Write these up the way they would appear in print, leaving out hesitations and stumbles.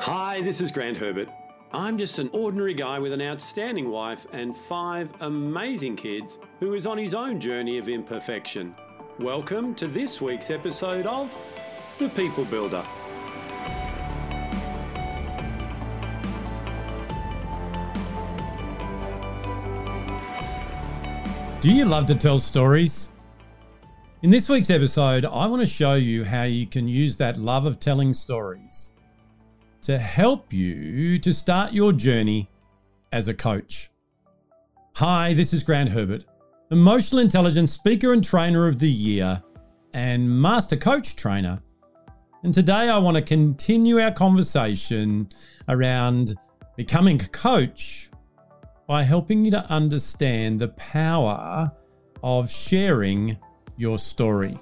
Hi, this is Grant Herbert. I'm just an ordinary guy with an outstanding wife and 5 amazing kids who is on his own journey of imperfection. Welcome to this week's episode of The People Builder. Do you love to tell stories? In this week's episode, I want to show you how you can use that love of telling stories to help you to start your journey as a coach. Hi, this is Grant Herbert, Emotional Intelligence Speaker and Trainer of the Year and Master Coach Trainer. And today I want to continue our conversation around becoming a coach by helping you to understand the power of sharing your story.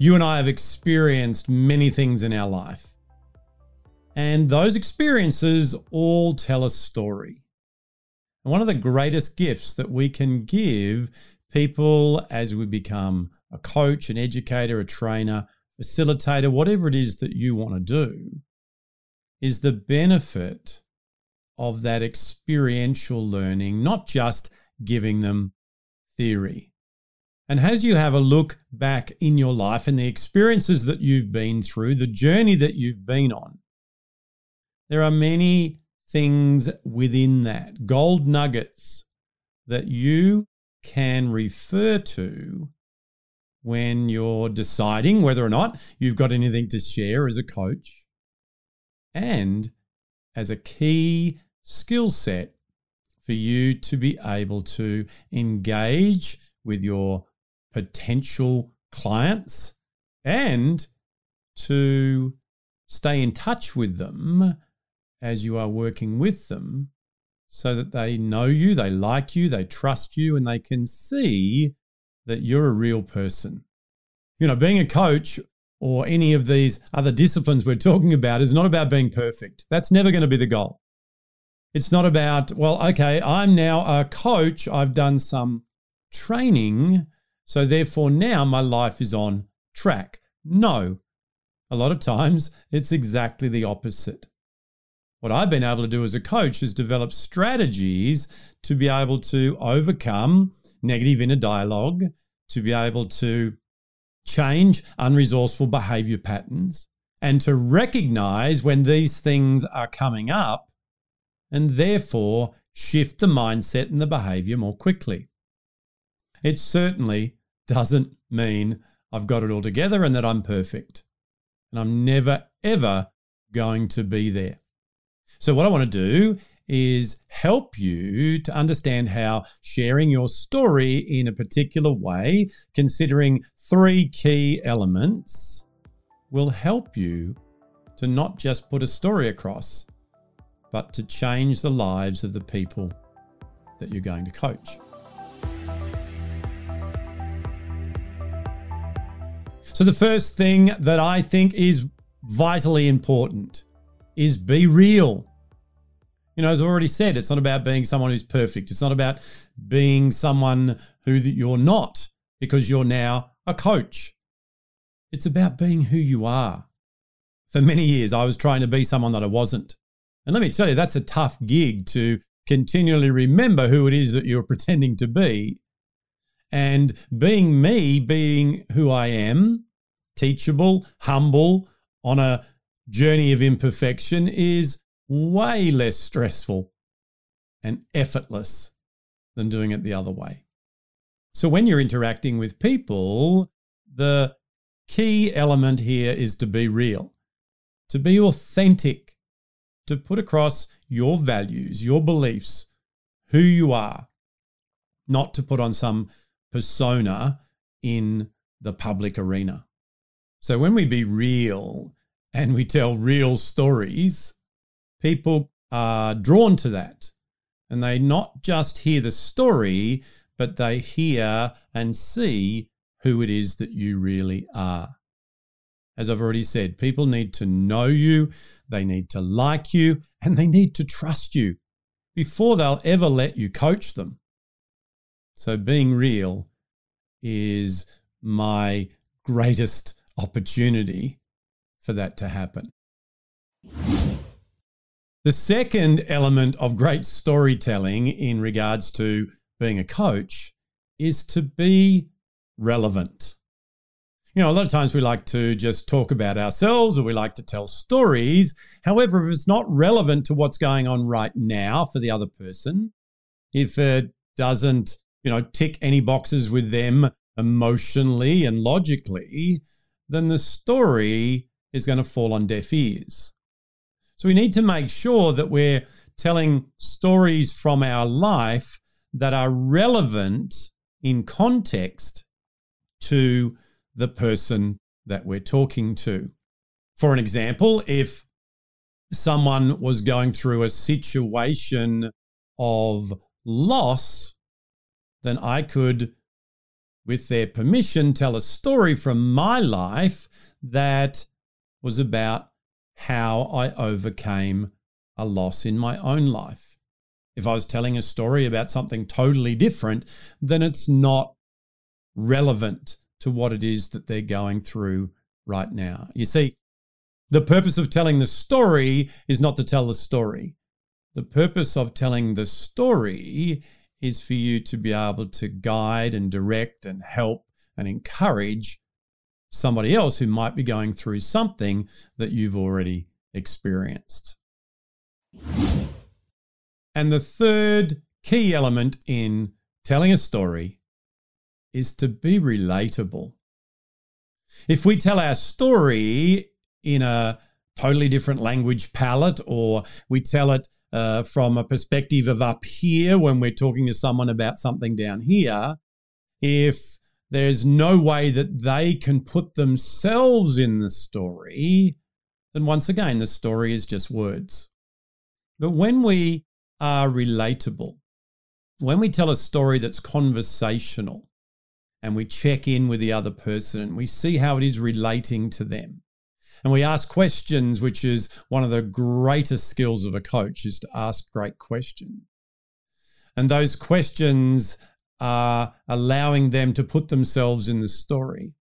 You and I have experienced many things in our life, and those experiences all tell a story. And one of the greatest gifts that we can give people as we become a coach, an educator, a trainer, facilitator, whatever it is that you want to do, is the benefit of that experiential learning, not just giving them theory. And as you have a look back in your life and the experiences that you've been through, the journey that you've been on, there are many things within that, gold nuggets that you can refer to when you're deciding whether or not you've got anything to share as a coach and as a key skill set for you to be able to engage with your potential clients and to stay in touch with them as you are working with them so that they know you, they like you, they trust you, and they can see that you're a real person. You know, being a coach or any of these other disciplines we're talking about is not about being perfect. That's never going to be the goal. It's not about, well, okay, I'm now a coach. I've done some training, so therefore now my life is on track. No, a lot of times it's exactly the opposite. What I've been able to do as a coach is develop strategies to be able to overcome negative inner dialogue, to be able to change unresourceful behavior patterns, and to recognize when these things are coming up and therefore shift the mindset and the behavior more quickly. It certainly doesn't mean I've got it all together and that I'm perfect. And I'm never, ever going to be there. So what I want to do is help you to understand how sharing your story in a particular way, considering 3 key elements, will help you to not just put a story across, but to change the lives of the people that you're going to coach. So the first thing that I think is vitally important is be real. You know, as I've already said, it's not about being someone who's perfect. It's not about being someone who you're not because you're now a coach. It's about being who you are. For many years, I was trying to be someone that I wasn't. And let me tell you, that's a tough gig to continually remember who it is that you're pretending to be. And being me, being who I am, teachable, humble, on a journey of imperfection is way less stressful and effortless than doing it the other way. So when you're interacting with people, the key element here is to be real, to be authentic, to put across your values, your beliefs, who you are, not to put on some persona in the public arena. So when we be real and we tell real stories, people are drawn to that. And they not just hear the story, but they hear and see who it is that you really are. As I've already said, people need to know you, they need to like you, and they need to trust you before they'll ever let you coach them. So being real is my greatest opportunity for that to happen. The second element of great storytelling in regards to being a coach is to be relevant. You know, a lot of times we like to just talk about ourselves, or we like to tell stories. However, if it's not relevant to what's going on right now for the other person, if it doesn't, you know, tick any boxes with them emotionally and logically, then the story is going to fall on deaf ears. So we need to make sure that we're telling stories from our life that are relevant in context to the person that we're talking to. For an example, if someone was going through a situation of loss, then I could, with their permission, tell a story from my life that was about how I overcame a loss in my own life. If I was telling a story about something totally different, then it's not relevant to what it is that they're going through right now. You see, the purpose of telling the story is not to tell the story. The purpose of telling the story is for you to be able to guide and direct and help and encourage somebody else who might be going through something that you've already experienced. And the third key element in telling a story is to be relatable. If we tell our story in a totally different language palette, or we tell it from a perspective of up here when we're talking to someone about something down here, if there's no way that they can put themselves in the story, then once again, the story is just words. But when we are relatable, when we tell a story that's conversational and we check in with the other person and we see how it is relating to them, and we ask questions, which is one of the greatest skills of a coach, is to ask great questions. And those questions are allowing them to put themselves in the story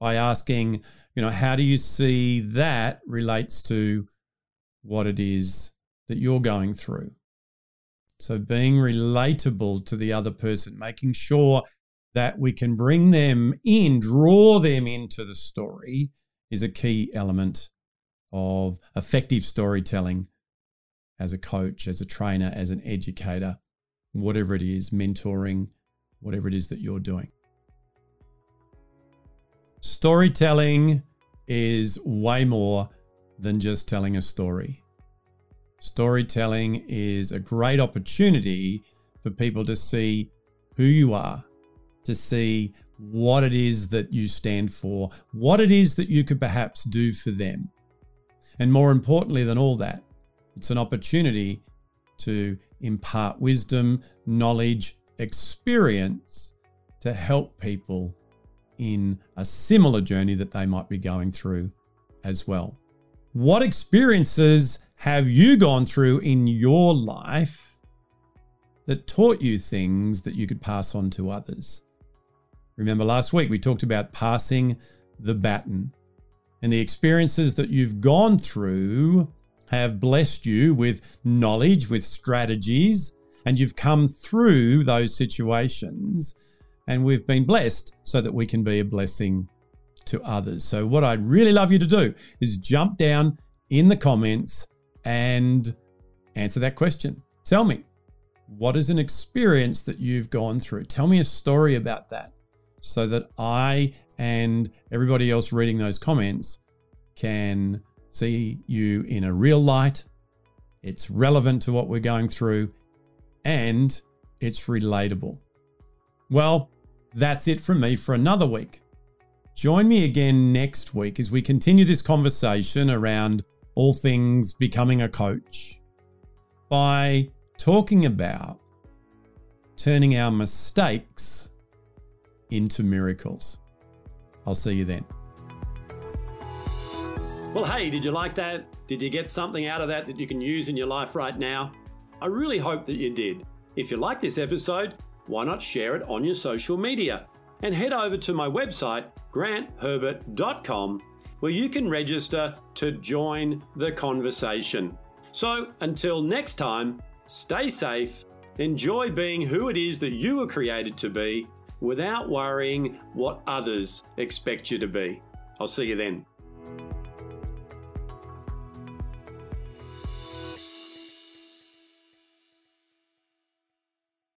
by asking, you know, how do you see that relates to what it is that you're going through? So being relatable to the other person, making sure that we can bring them in, draw them into the story, is a key element of effective storytelling as a coach, as a trainer, as an educator, whatever it is, mentoring, whatever it is that you're doing. Storytelling is way more than just telling a story. Storytelling is a great opportunity for people to see who you are, to see what it is that you stand for, what it is that you could perhaps do for them. And more importantly than all that, it's an opportunity to impart wisdom, knowledge, experience to help people in a similar journey that they might be going through as well. What experiences have you gone through in your life that taught you things that you could pass on to others? Remember last week we talked about passing the baton, and the experiences that you've gone through have blessed you with knowledge, with strategies, and you've come through those situations, and we've been blessed so that we can be a blessing to others. So what I'd really love you to do is jump down in the comments and answer that question. Tell me, what is an experience that you've gone through? Tell me a story about that, so that I and everybody else reading those comments can see you in a real light. It's relevant to what we're going through, and it's relatable. Well, that's it from me for another week. Join me again next week as we continue this conversation around all things becoming a coach by talking about turning our mistakes into miracles. I'll see you then. Well, hey, did you like that? Did you get something out of that that you can use in your life right now? I really hope that you did. If you like this episode, why not share it on your social media? and head over to my website, grantherbert.com, where you can register to join the conversation. So until next time, stay safe, enjoy being who it is that you were created to be without worrying what others expect you to be. I'll see you then.